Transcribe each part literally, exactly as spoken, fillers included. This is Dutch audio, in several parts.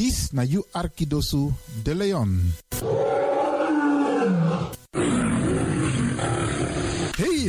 Dis na you Arkidosu de Leon. Hey,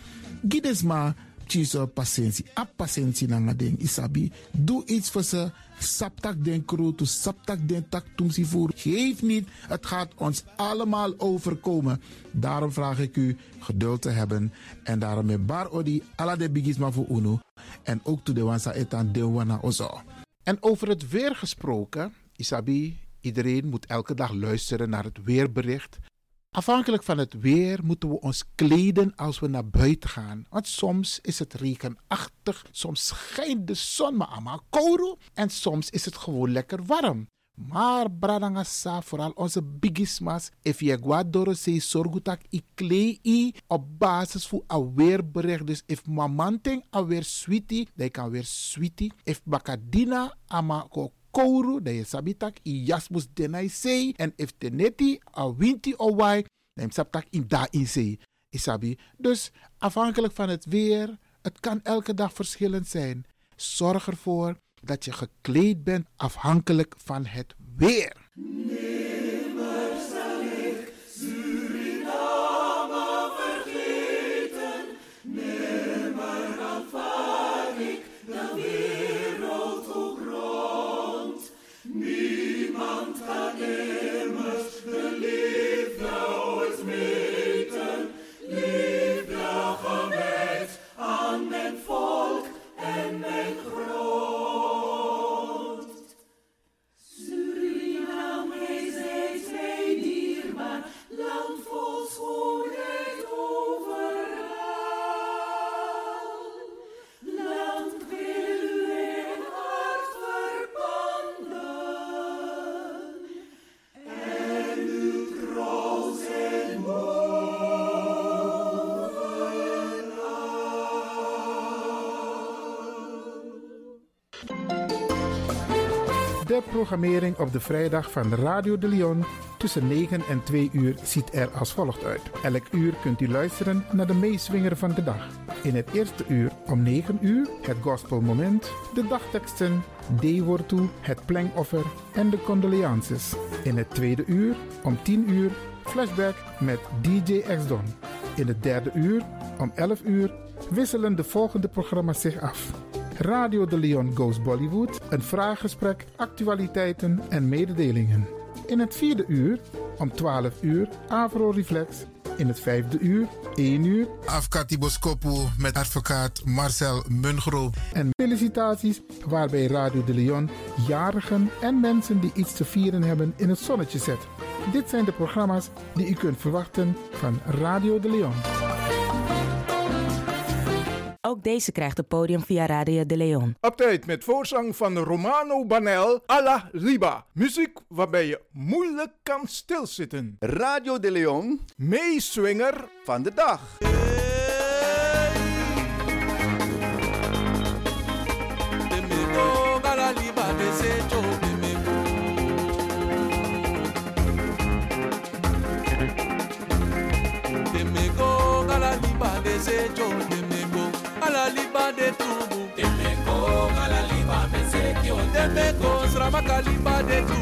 Gides maar, tjiso patiëntie. A patiëntie nanga ding, isabi. Doe iets voor ze. Saptak den kroto, saptak den tak tumsi voer. Geef niet, het gaat ons allemaal overkomen. Daarom vraag ik u geduld te hebben. En daarom met bar odi, ala de bigisma voor uno. En ook toe de wansa etan de wana ozo. En over het weer gesproken... Isabi, iedereen moet elke dag luisteren naar het weerbericht. Afhankelijk van het weer moeten we ons kleden als we naar buiten gaan. Want soms is het regenachtig, soms schijnt de zon maar allemaal kouro en soms is het gewoon lekker warm. Maar bradangasa, vooral onze bigismas, if je guadoro se sorgutak i klei op basis van een weerbericht. Dus if mamanting a weer sweetie, dan kan weer sweetie. If bakadina ama koko. Kouru, dat je sabitak in jasmus denai zee. En if teneti, a winti o wai, dan sabtak in da in zee. Isabi. Dus afhankelijk van het weer, het kan elke dag verschillend zijn. Zorg ervoor dat je gekleed bent afhankelijk van het weer. Nimmer zal ik Suriname vergeten. Nimmer aanvaard ik de wereld ook rond. Niemand kan immers de liefde ooit meten. Liefde gewijd aan mijn volk en mijn grond. De programmering op de vrijdag van Radio De Leon tussen negen en twee uur ziet er als volgt uit. Elk uur kunt u luisteren naar de meeswinger van de dag. In het eerste uur om negen uur het gospelmoment, de dagteksten, deewortu, het plengoffer en de condoleances. In het tweede uur om tien uur flashback met D J Exxon. In het derde uur om elf uur wisselen de volgende programma's zich af. Radio De Leon Goes Bollywood, een vraaggesprek, actualiteiten en mededelingen. In het vierde uur, om twaalf uur, Afro Reflex. In het vijfde uur, één uur, Afkati Boskopu met advocaat Marcel Mungro. En felicitaties, waarbij Radio De Leon jarigen en mensen die iets te vieren hebben in het zonnetje zet. Dit zijn de programma's die u kunt verwachten van Radio De Leon. Ook deze krijgt het podium via Radio De Leon. Op tijd met voorzang van Romano Banel, alla Riba. Muziek waarbij je moeilijk kan stilzitten. Radio De Leon, meeswinger van de dag. Hey. Temeko srama kaliba de tu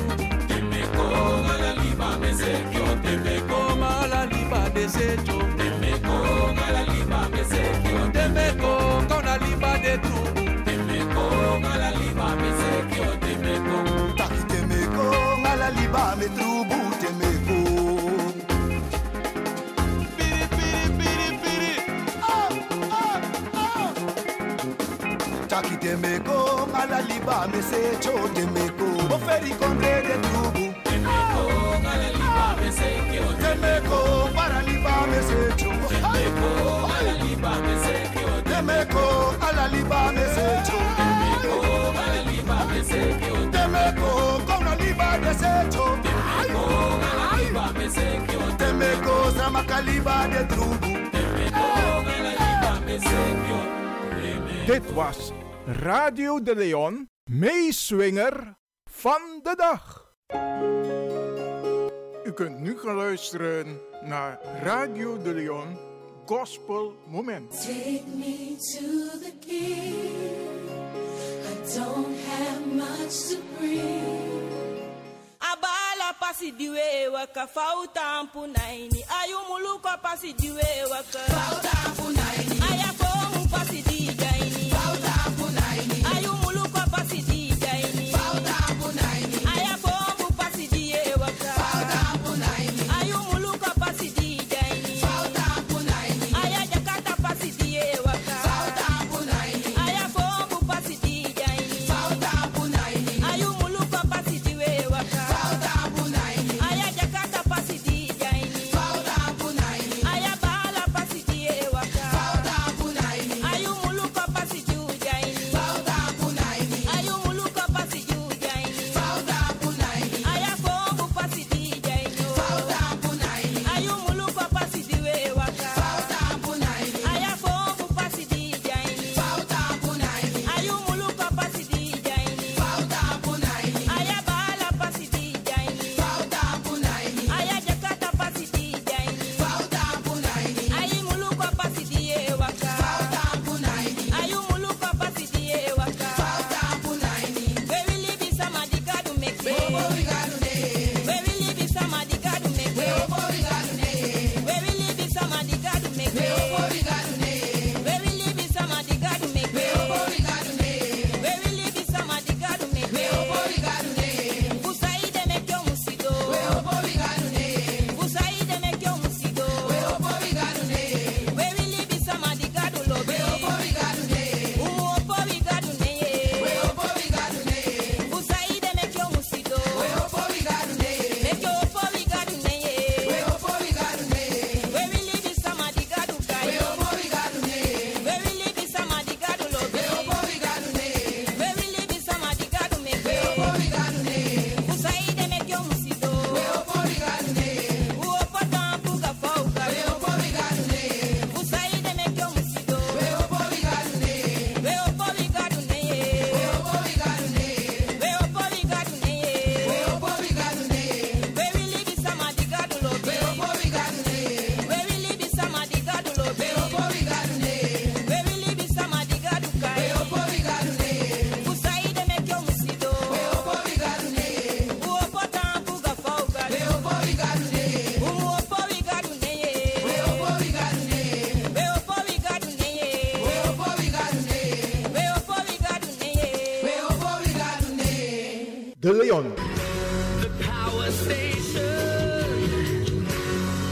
Temeko ngala liba mesekyo Temeko mala liba de secho Temeko ngala liba mesekyo Temeko kona liba de tu Temeko ngala liba mesekyo Temeko taki Temeko ngala liba metrubu Temeko Piri piri piri piri Oh oh oh Taki Temeko Ala liba me se cho temeko, o feri compre de tubu. Temeko, ala liba me se kyo temeko, para liba me se cho. Temeko, ala liba me se kyo temeko, ala liba me se cho. Temeko, ala liba me se kyo temeko, kona liba de se cho. Temeko, ala liba me se kyo temeko, sama kaliba de tubu. Temeko, ala liba me se kyo. Dit was Radio De Leon, meeswinger van de dag. U kunt nu gaan luisteren naar Radio De Leon Gospel Moment. Take me to the king. I don't have much to bring. Abala pasidiwe waka fauta ampunaini. Ayumuluka pasidiwe waka fauta ampunaini. Ayakomu pasidiwe. Fout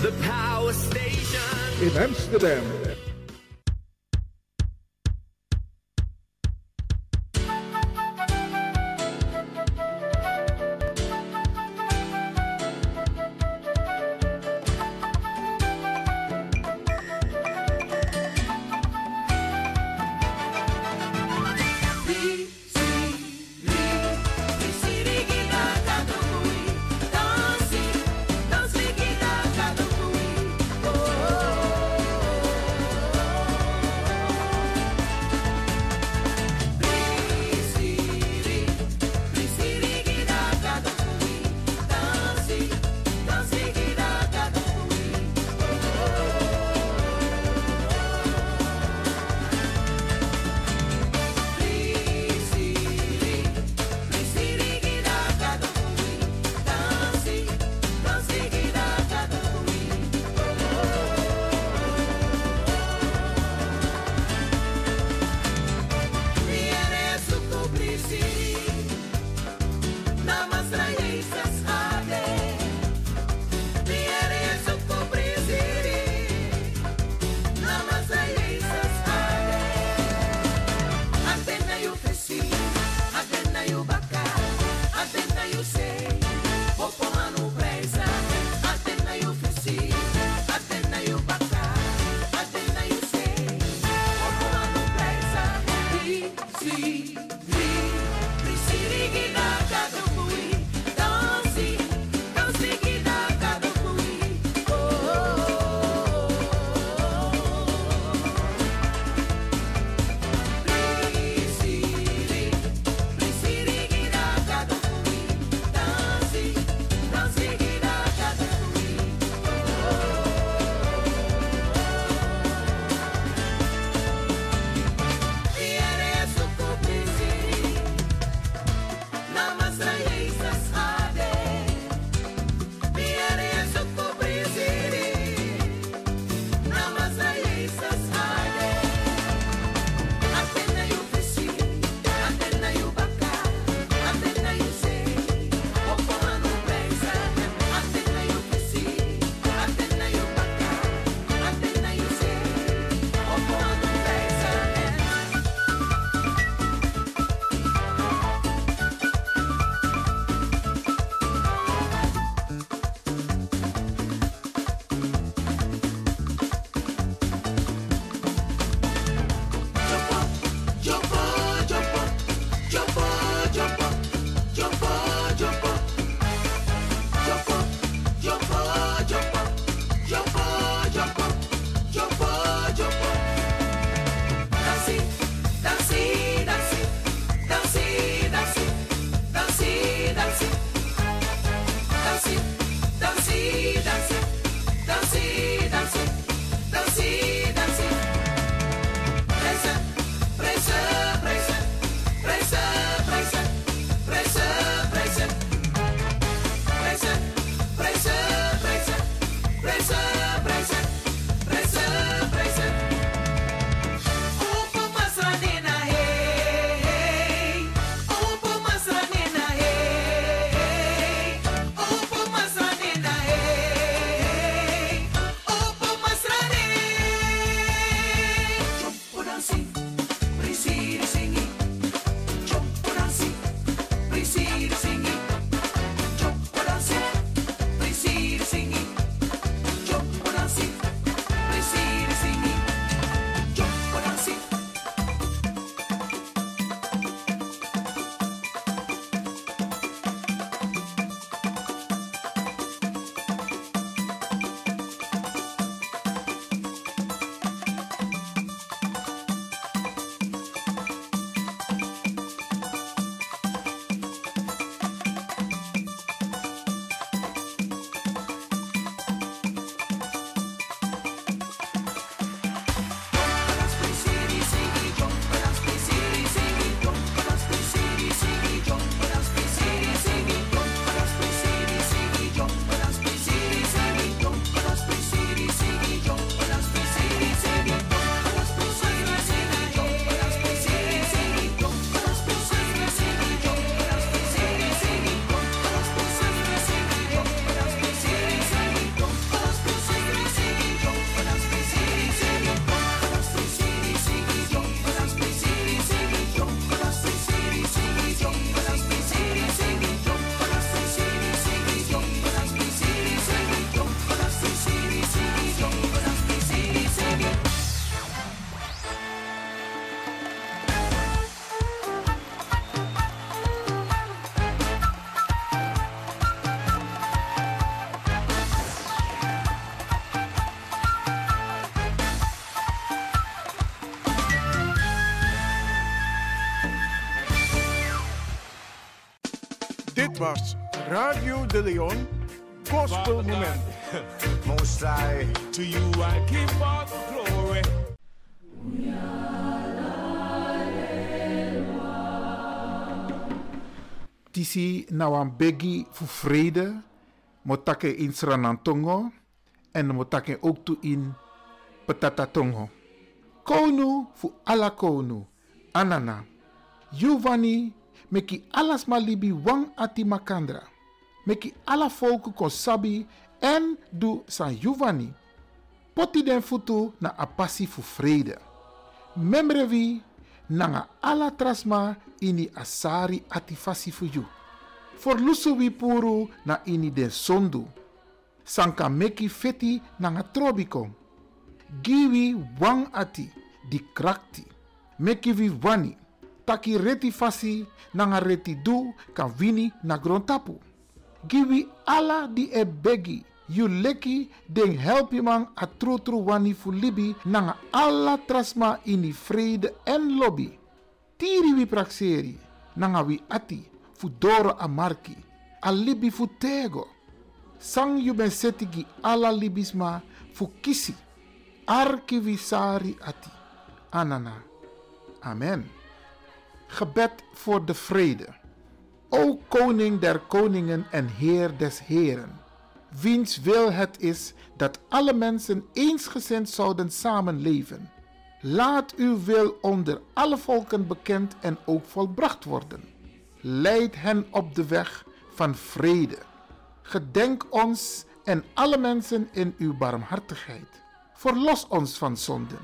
the power station in Amsterdam. was Radio De Leon Gospel Moment. Most High, to you I give all the glory. Tisi nawan begi voor vrede, motake in Sranantongo en motake ook toe in Petatatongo. Konu voor alla konu, anana. Juvani meki alas malibi wang ati makandra. Meki alla volken kon sabi en du san Juvani. Poti den futu na apasi voor vrede. Memrevi nanga alla trasma ini asari atifasi fuju. Forlusu wipuru na ini den sondu. Sanka meki feti nanga trobikom. Giwi wang ati di krakti. Meki vi wani. Taki reti fasi nanga reti du kan wini na grontapu. Giwi alla di ebegi. You leki den helpi man atrotru wani fulibi nanga alla trasma ini vrede en lobby. Tiri wi prakseri nanga wi ati fudoro amarki alibi futego. Sang yu ben setigi alla libisma fukisi arki wisari ati anana. Amen. Gebed voor de vrede. O koning der koningen en heer des heren. Wiens wil het is dat alle mensen eensgezind zouden samenleven. Laat uw wil onder alle volken bekend en ook volbracht worden. Leid hen op de weg van vrede. Gedenk ons en alle mensen in uw barmhartigheid. Verlos ons van zonden,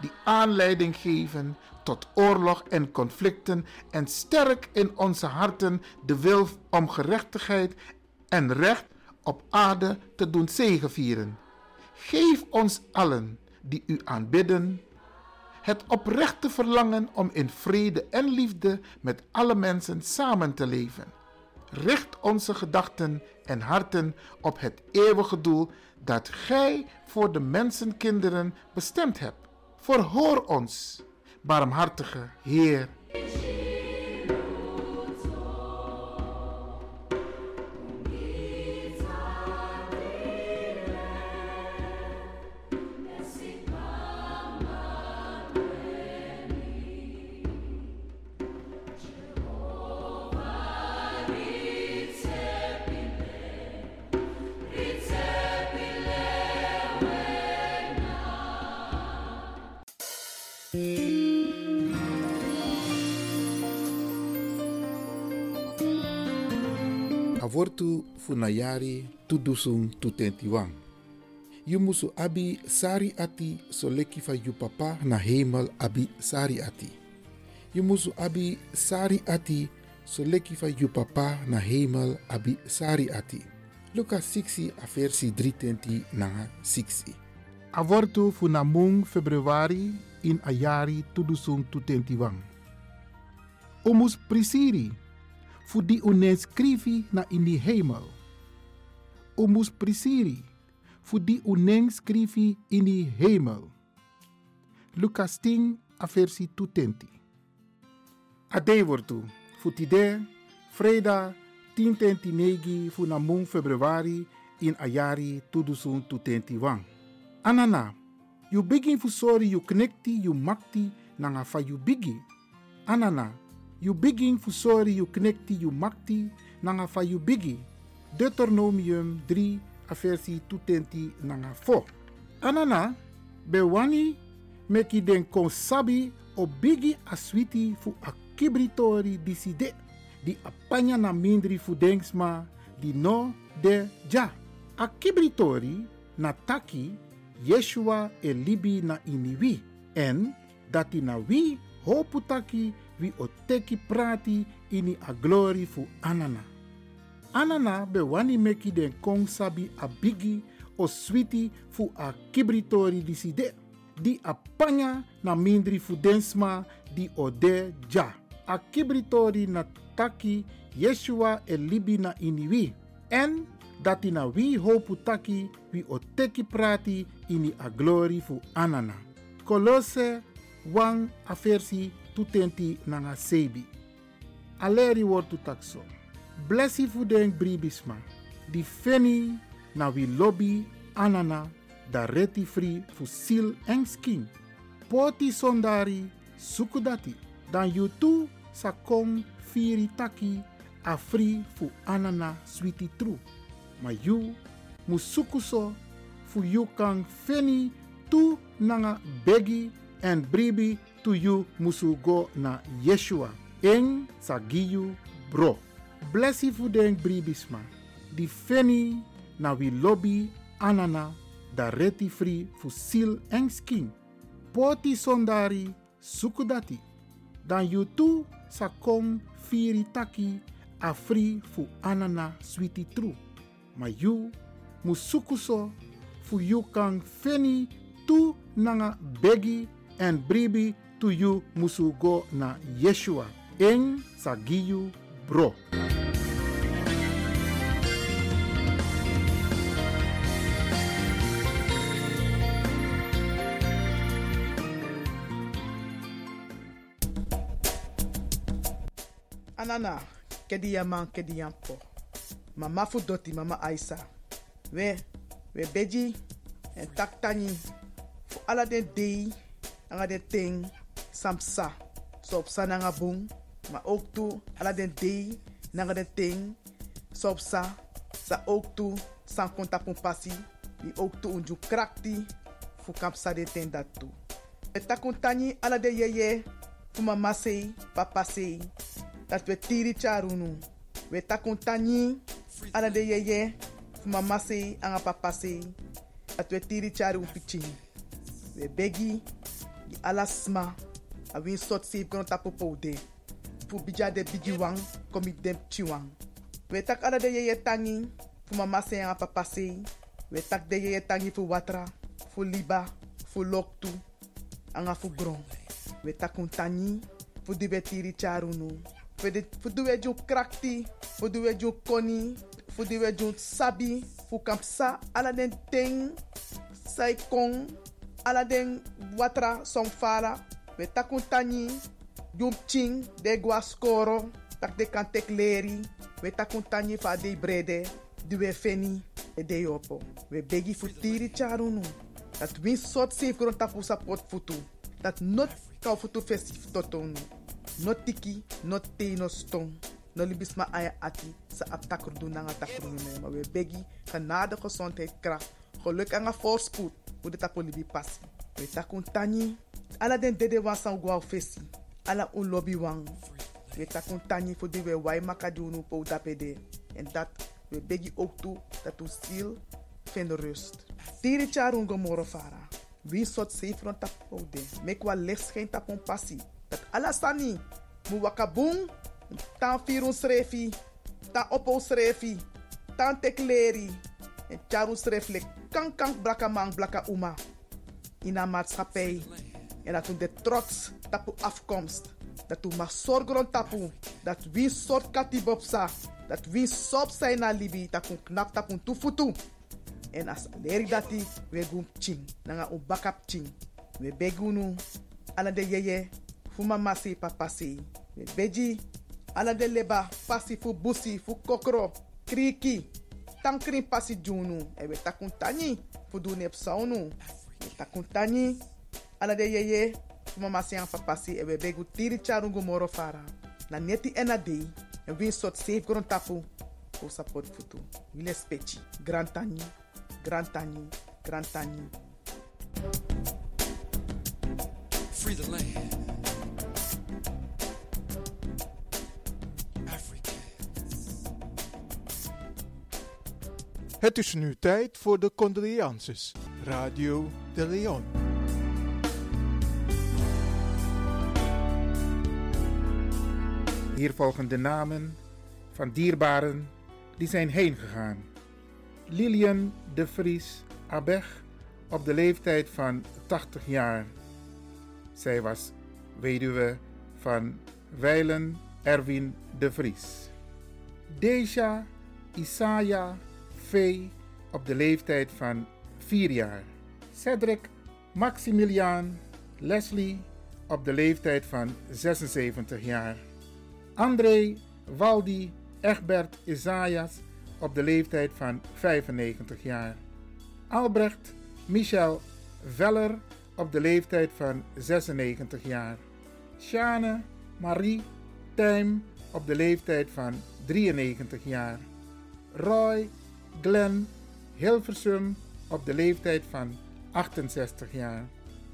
die aanleiding geven tot oorlog en conflicten en sterk in onze harten de wil om gerechtigheid en recht op aarde te doen zegevieren. Geef ons allen die u aanbidden het oprechte verlangen om in vrede en liefde met alle mensen samen te leven. Richt onze gedachten en harten op het eeuwige doel dat gij voor de mensenkinderen bestemd hebt. Verhoor ons, barmhartige Heer. Awortu funayari tudusum tutentiwang. You musu abi sari ati soleki fa you papa na hemel abi sari ati. You musu abi sari ati soleki fa you papa na hemel abi sari ati. Lucas zes a versi drie na zes. Awortu funamung februari in ayari tudusum tutentiwang. Omus prisiri voor die unen scrivi na in die hemel. Omus prisiri, voor die unen scrivi in die hemel. Lucas tien, versie twintig. Ade wortu, voor tide, vreda, tien negen, voor namung februari, in ayari, tudusun tutentiwang. Anana, you begin voor sorry, you connecti, you makti, nanga fa you bigi. Anana, you begin for sorry, you connecti, you makti, nanga fa you bigi. Deuteronomium drie, versie twintig, nanga vier. Anana, bewani, meki den konsabi, o bigi aswiti fu akibritori diside, di apanya na mindri fu denksma, di no de ja. Akibritori, na taki, Yeshua elibi na iniwi, en dati na wi hoputaki, wie oteki prati ini a glory fu anana. Anana bewani meki den kong sabi a bigi o switi fu a kibritori diside. Di apanya na mindri fu densma di ode ja. A kibritori na taki Yeshua elibi na iniwi. En dati na wi hopu taki wi oteki prati ini a glory fu anana. Kolose wang afersi tutenti nanga sebi. Aleri wortu takso. Blessie voeding bribisma. Die feni na wi lobby anana da reti free fossiel en skin. Poti sondari sukudati. Dan yutu sakong firi taki a free fu anana sweetie true. Ma you musukuso fu you kan feni tu nanga begi en bribi tu you musu go na Yeshua. Eng sagiyu bro. Blessie voeding bribisma. Die feni na wi lobby anana da reti free fossiel en skin. Poti sondari sukudati. Dan yutu sakom firi taki afri fu anana sweetie true. Ma you musukuso fu you kan feni tu nanga begi en bribi tu you musugo na Yeshua. Eng sagiyu bro. Anana, kedi yaman, kedi yampo. Mama fudoti, mama Aisa. We, we beji, en taktani. Fu ala den dei, anga den ting, samsa. So op sa nanga bung. Ma ook tu, ala den dei, nanga den ting, so op sa. Sa ook tu, san konta pompasi. Ni ook tu unju krakti, fu kapsa de ten datu. E takontani, ala de yeye, fu mama sei, papa sei. Dat we tiri charunu. We takontani ala de yeye fu mama sei anga papa sei. Dat we tiri charu pichi. We begi di alasma a win sort save kono tapopo de. Fu bija de bijiwang komi dem chiwang. We tak ala de yeye tangi fu mama sei anga papa sei. We tak de yeye tangi fu watra, fu liba, fu loktu anga fu gron. We takontani fu de tiri charunu. Fudue jo krakti, fudue jo koni, fudue jo sabi, fukamsa ala den ting, saikong, ala den watra somfara, we takuntani, jumching, de guascoro, tak de kantek leri, we takuntani fa de brede, due feni, e de yopo. We begi futiri charunu, dat win sot safe grond tapusa pot futu, dat not kau futu festif totonu. No tiki, no tee, no stone. No libisma aya ati sa aptakurdu na nga takurune. Maar we begi genade, gezondheid, kracht. Geluk aan voorspoed. Hoe de tapo libi pasi. We takuntani. Ala den dede wan san guau fesi. Ala un lobby wang. We takuntani voor de we wai makadunu po tapede. En dat we begi ook toe dat u ziel vindt rust. Tiri charungo morofara. Wie soort zeefron tapo de. Mekwa les geen tapon pasi. Alasani, mu wakabung, tan firun srefi, tan opo srefi, tan tekleri, en charu srefle, kank kank blaka mang blaka uma. In een maatschappij, en dat u de trots tapu afkomst, dat u mag zorgen tapu, dat wie soort katibopsa, dat wie sop zijn na libi, dat u knap tapu tufutu. En als leri dati, we gum ching, nanga u bakap ching, we begunu, ala de yeye, fu mama sei papa sei. We beji ala de leba pasi fu busi fu kokro kriki tankrin pasi junu e we takuntani fu dunep saunu we takuntani ala de yeye fu mama sei an papa sei e we begu tiri charungu moro fara na neti enade e we sort safe ground tapu ko support futu we respecti grantani grantani grantani free the land. Het is nu tijd voor de condoleances. Radio De Leon. Hier volgen de namen van dierbaren die zijn heengegaan. Lilian de Vries Abeg op de leeftijd van tachtig jaar. Zij was weduwe van Weilen Erwin de Vries. Deja Isaiah op de leeftijd van vier jaar. Cedric Maximilian Leslie op de leeftijd van zesenzeventig jaar. André Waldi Egbert Isaias op de leeftijd van vijfennegentig jaar. Albrecht Michel Veller op de leeftijd van zesennegentig jaar. Shane Marie Tijm op de leeftijd van drieënnegentig jaar. Roy Glenn Hilversum op de leeftijd van achtenzestig jaar.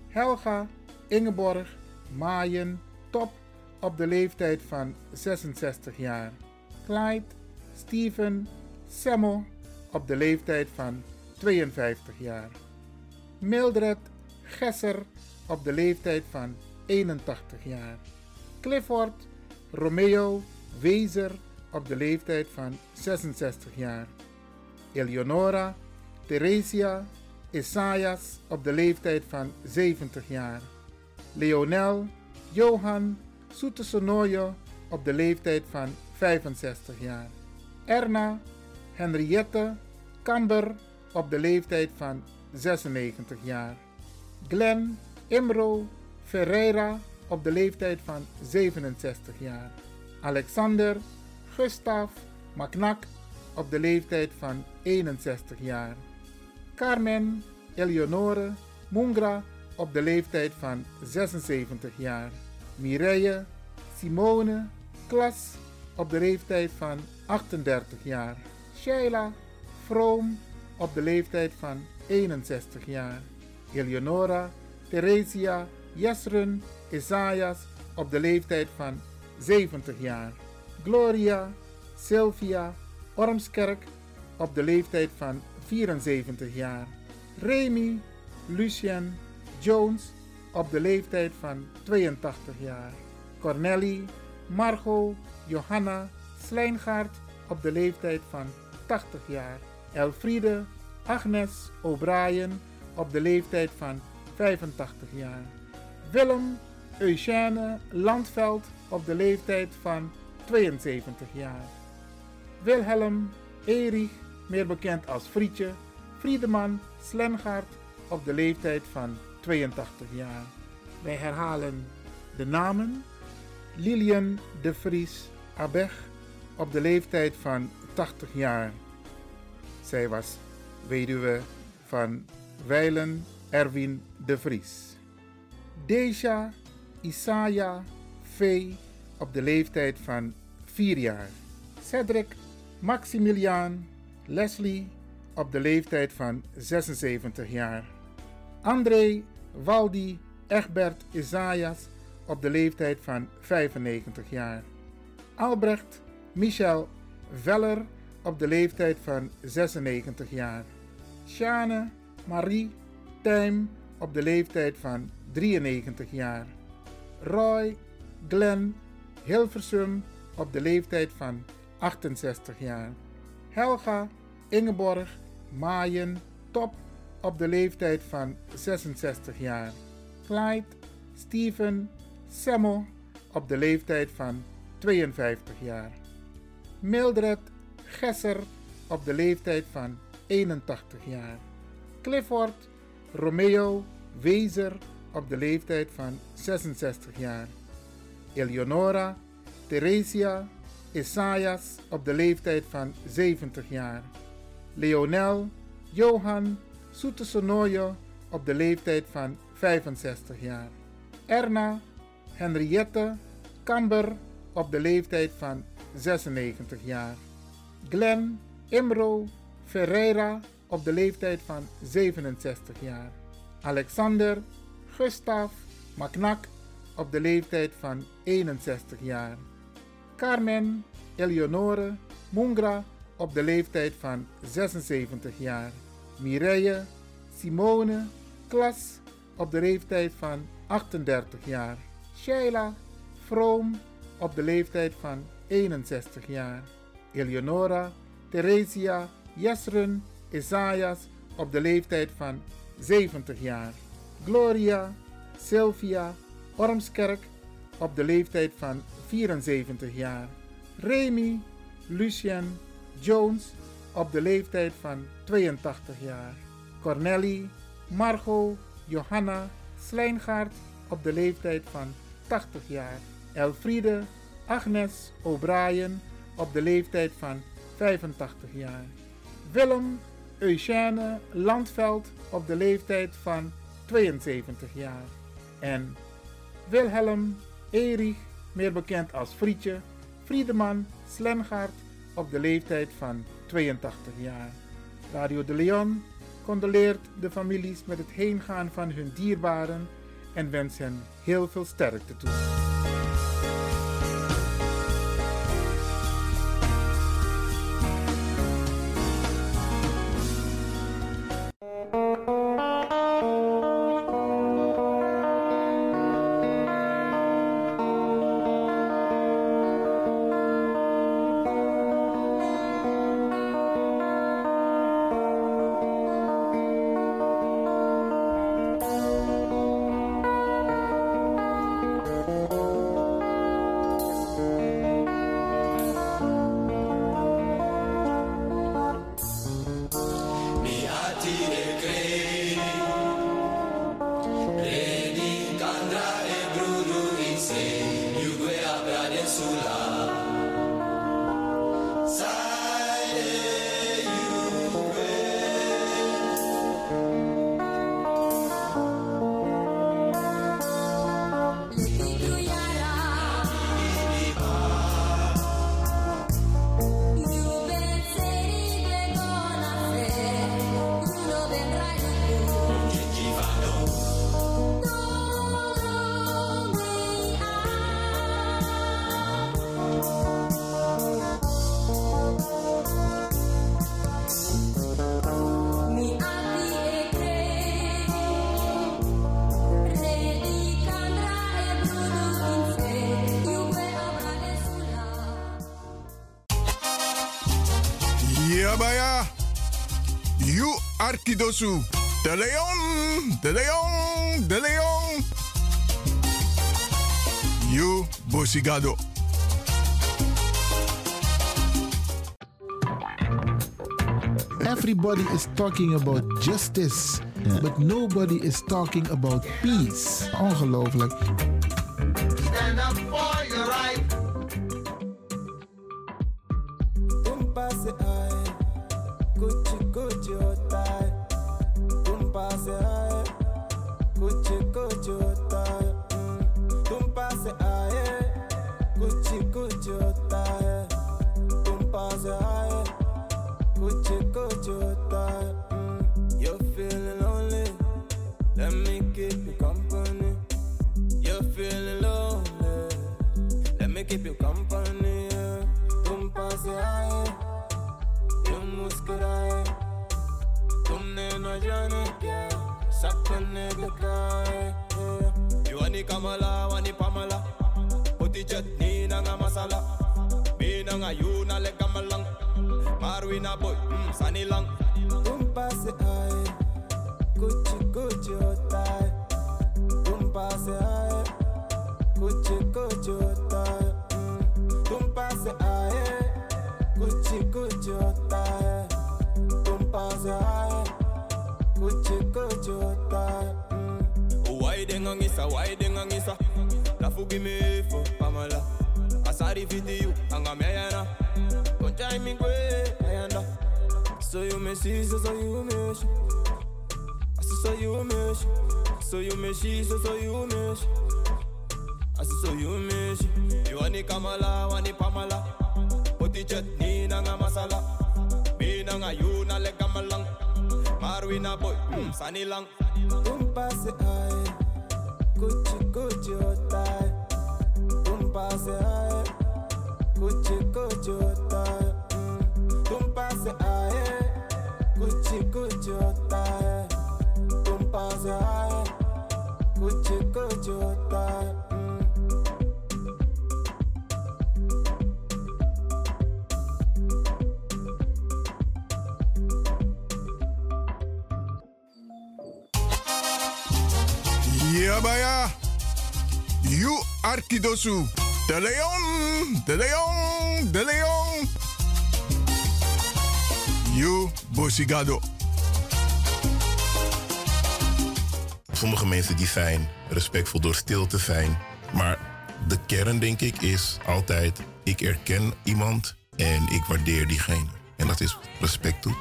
Helga Ingeborg Maaien Top op de leeftijd van zesenzestig jaar. Clyde Steven Semmel op de leeftijd van tweeënvijftig jaar. Mildred Gesser op de leeftijd van eenentachtig jaar. Clifford Romeo Wezer op de leeftijd van zesenzestig jaar. Eleonora Theresia Isaias op de leeftijd van zeventig jaar. Leonel Johan Soetesonoyo op de leeftijd van vijfenzestig jaar. Erna Henriette Kamber op de leeftijd van zesennegentig jaar. Glenn Imro Ferreira op de leeftijd van zevenenzestig jaar. Alexander Gustaf Maknak op de leeftijd van eenenzestig jaar. Carmen Eleonore Mungra op de leeftijd van zesenzeventig jaar. Mireille Simone Klas op de leeftijd van achtendertig jaar. Sheila Vroom op de leeftijd van eenenzestig jaar. Eleonora Theresia Jesrun Isaias op de leeftijd van zeventig jaar. Gloria Sylvia Ormskerk op de leeftijd van vierenzeventig jaar. Remy Lucien Jones op de leeftijd van tweeëntachtig jaar. Cornelie Margot Johanna Slijngaard op de leeftijd van tachtig jaar. Elfriede Agnes O'Brien op de leeftijd van vijfentachtig jaar. Willem Eugène Landveld op de leeftijd van tweeënzeventig jaar. Wilhelm Erich, meer bekend als Frietje, Friedeman Slengaard op de leeftijd van tweeëntachtig jaar. Wij herhalen de namen: Lilian de Vries Abeg op de leeftijd van tachtig jaar. Zij was weduwe van Wijlen Erwin de Vries. Deja Isaiah V op de leeftijd van vier jaar. Cedric Maximiliaan Leslie op de leeftijd van zesenzeventig jaar. André Waldi Egbert Isaias op de leeftijd van vijfennegentig jaar. Albrecht Michel Veller op de leeftijd van zesennegentig jaar. Shane Marie Tijm op de leeftijd van drieënnegentig jaar. Roy Glenn Hilversum op de leeftijd van achtenzestig jaar. Helga Ingeborg Maaien Top op de leeftijd van zesenzestig jaar. Clyde Steven Semmel op de leeftijd van tweeënvijftig jaar. Mildred Gesser op de leeftijd van eenentachtig jaar. Clifford Romeo Wezer op de leeftijd van zesenzestig jaar. Eleonora Theresia Isaias op de leeftijd van zeventig jaar. Leonel Johan Soetesonoyo op de leeftijd van vijfenzestig jaar. Erna Henriette Kamber op de leeftijd van zesennegentig jaar. Glenn Imro Ferreira op de leeftijd van zevenenzestig jaar. Alexander Gustaf Maknak op de leeftijd van eenenzestig jaar. Carmen Eleonore Mungra op de leeftijd van zesenzeventig jaar. Mireille Simone Klas op de leeftijd van achtendertig jaar. Sheila Vroom op de leeftijd van eenenzestig jaar. Eleonora Theresia Jesrun Isaias op de leeftijd van zeventig jaar. Gloria Sylvia Ormskerk op de leeftijd van vierenzeventig jaar. Remy Lucien Jones op de leeftijd van tweeëntachtig jaar. Cornelie Margot Johanna Slijngaard op de leeftijd van tachtig jaar. Elfriede Agnes O'Brien op de leeftijd van vijfentachtig jaar. Willem Eugène Landveld op de leeftijd van tweeënzeventig jaar. En Wilhelm Erich, meer bekend als Frietje, Friedeman Slengaard op de leeftijd van tweeëntachtig jaar. Radio De Leon condoleert de families met het heengaan van hun dierbaren en wenst hen heel veel sterkte toe. Dosu. De Leon, De Leon, De Leon. You Bosigado. Everybody is talking about justice, yeah. But nobody is talking about peace. Ongelooflijk. Stand up for your right. Lang. Boom pass it high, Gucci Gucci otai. Boom pass it high, Gucci Gucci otai. Boom pass it high, Gucci Gucci otai. Boom pass it high, Gucci Gucci otai. Arkidosu, De Leon, De Leon, De Leon. You Bosigado. Sommige mensen die zijn respectvol door stil te zijn. Maar de kern, denk ik, is altijd: ik erken iemand. En ik waardeer diegene. En dat is respect toe.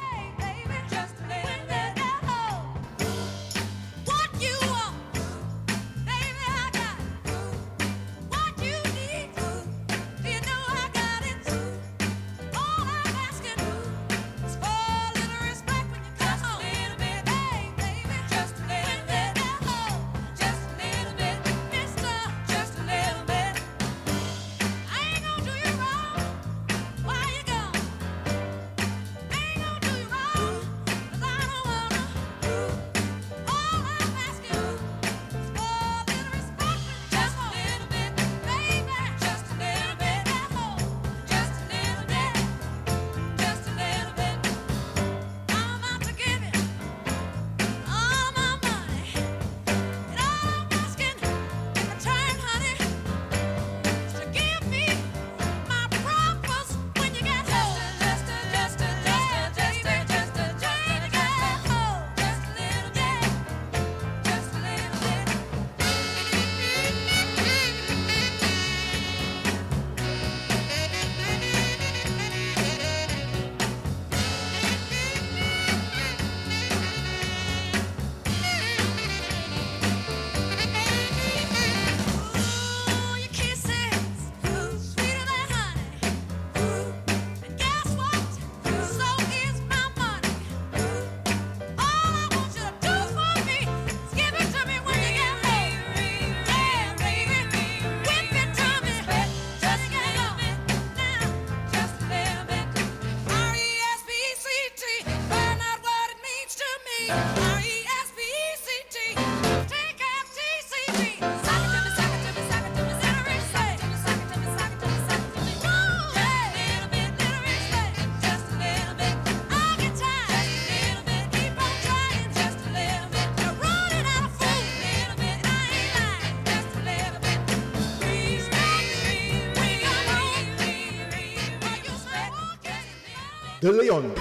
De Leon.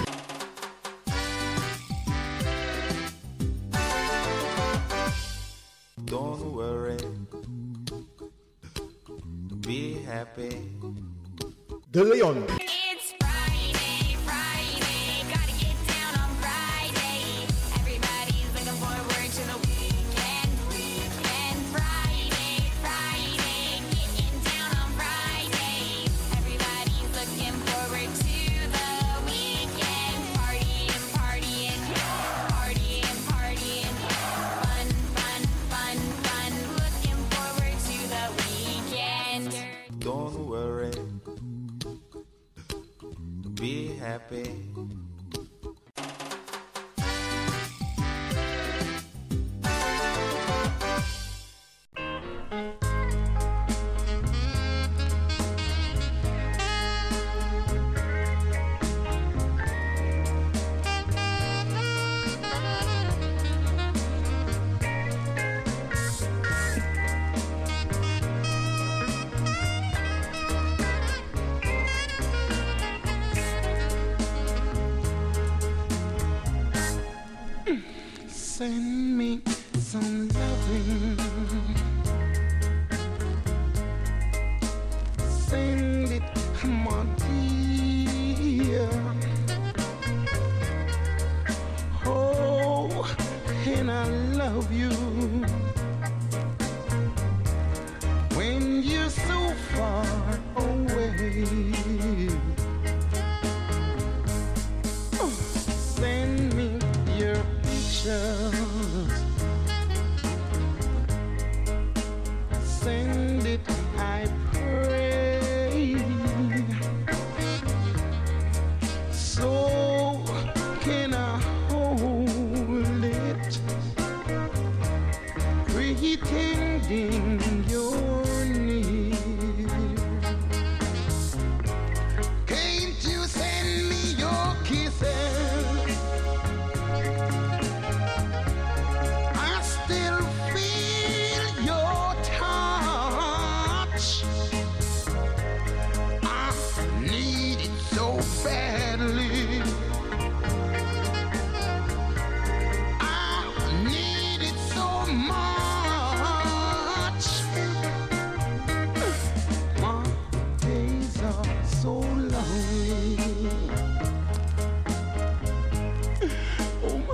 Don't worry. Be happy. De Leon. It's Friday, Friday. Gotta get down on Friday. Everybody's looking forward to the weekend. Weekend. Friday, Friday. Getting down on Friday. Everybody's looking forward to happy. Send me some loving. Send it, my dear. Oh, and I love you. When you're so far away. Oh, send me your picture.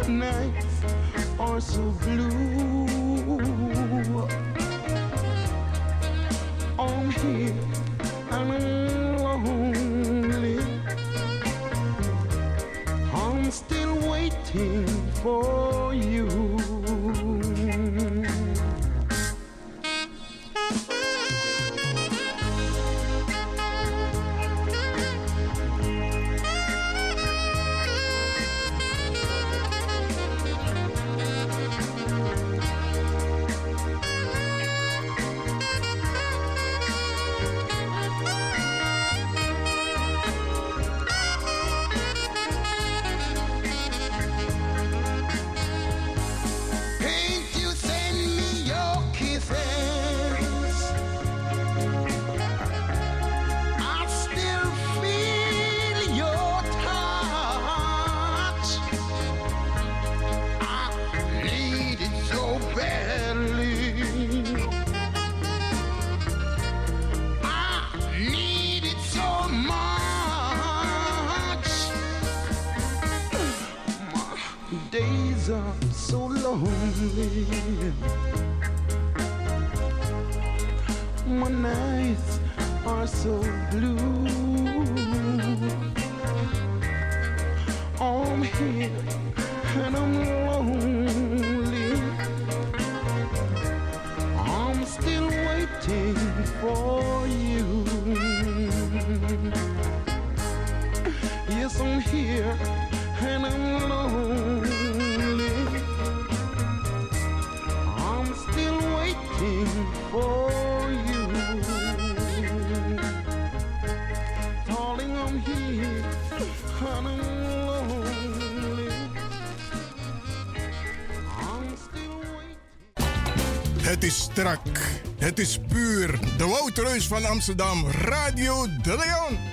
nights are so blue. I'm here, I'm lonely. I'm still waiting for you. I'm so lonely. My nights are so blue. I'm here and I'm lonely. I'm still waiting for you. Yes, I'm here and I'm lonely. For you, darling, I'm here and I'm lonely. I'm still waiting. Het is strak, het is puur. De Wouterreus van Amsterdam, Radio De Leon.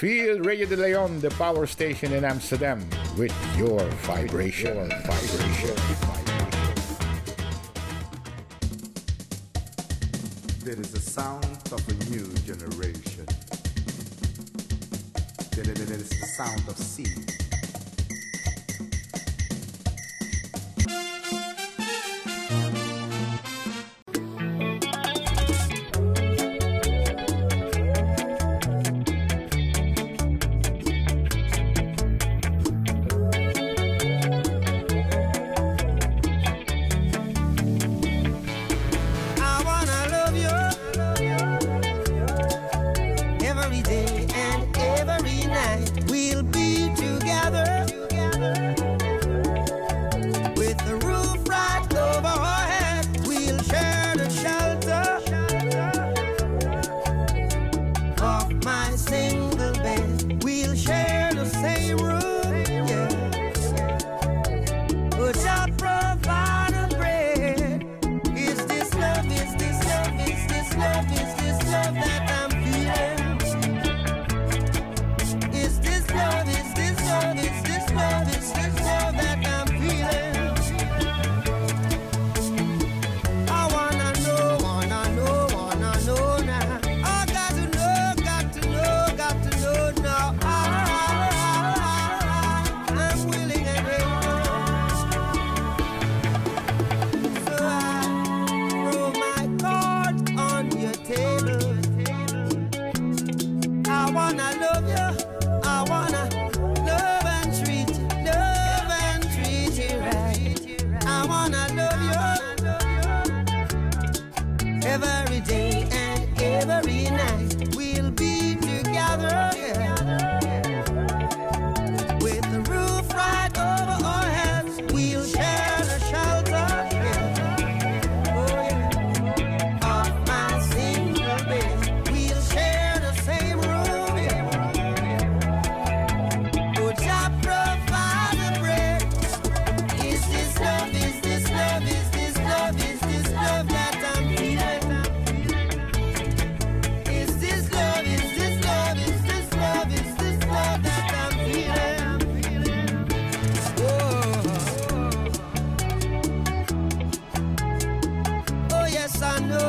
Feel Radio De Leon, the power station in Amsterdam, with your vibration, your vibration, vibration. There is a sound of a new generation. There is the sound of sea.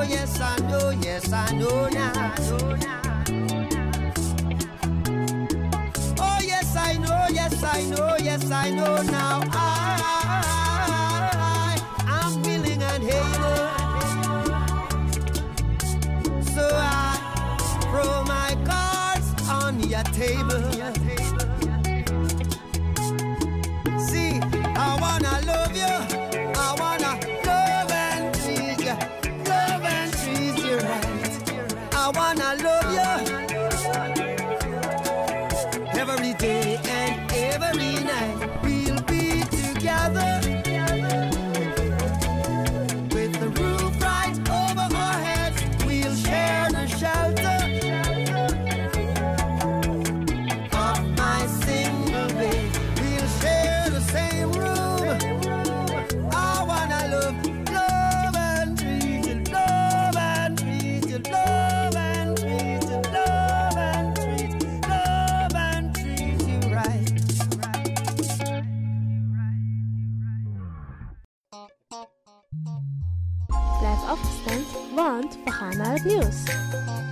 know, yes I know, yes I know now. Oh yes I know, yes I know, yes I know now. I, I'm willing and able, so I throw my cards on your table. See, I wanna love you, I wanna love and treat you, love and treat you right. I wanna love you every day and every night. We'll be together with the roof right over our heads. We'll share the shelter of my single bed. We'll share the same room. I wanna love you, love and treat you, love and treat you, love and treat you, love and treat you, love and treat you right. Blijf afgestemd, want we gaan naar het nieuws.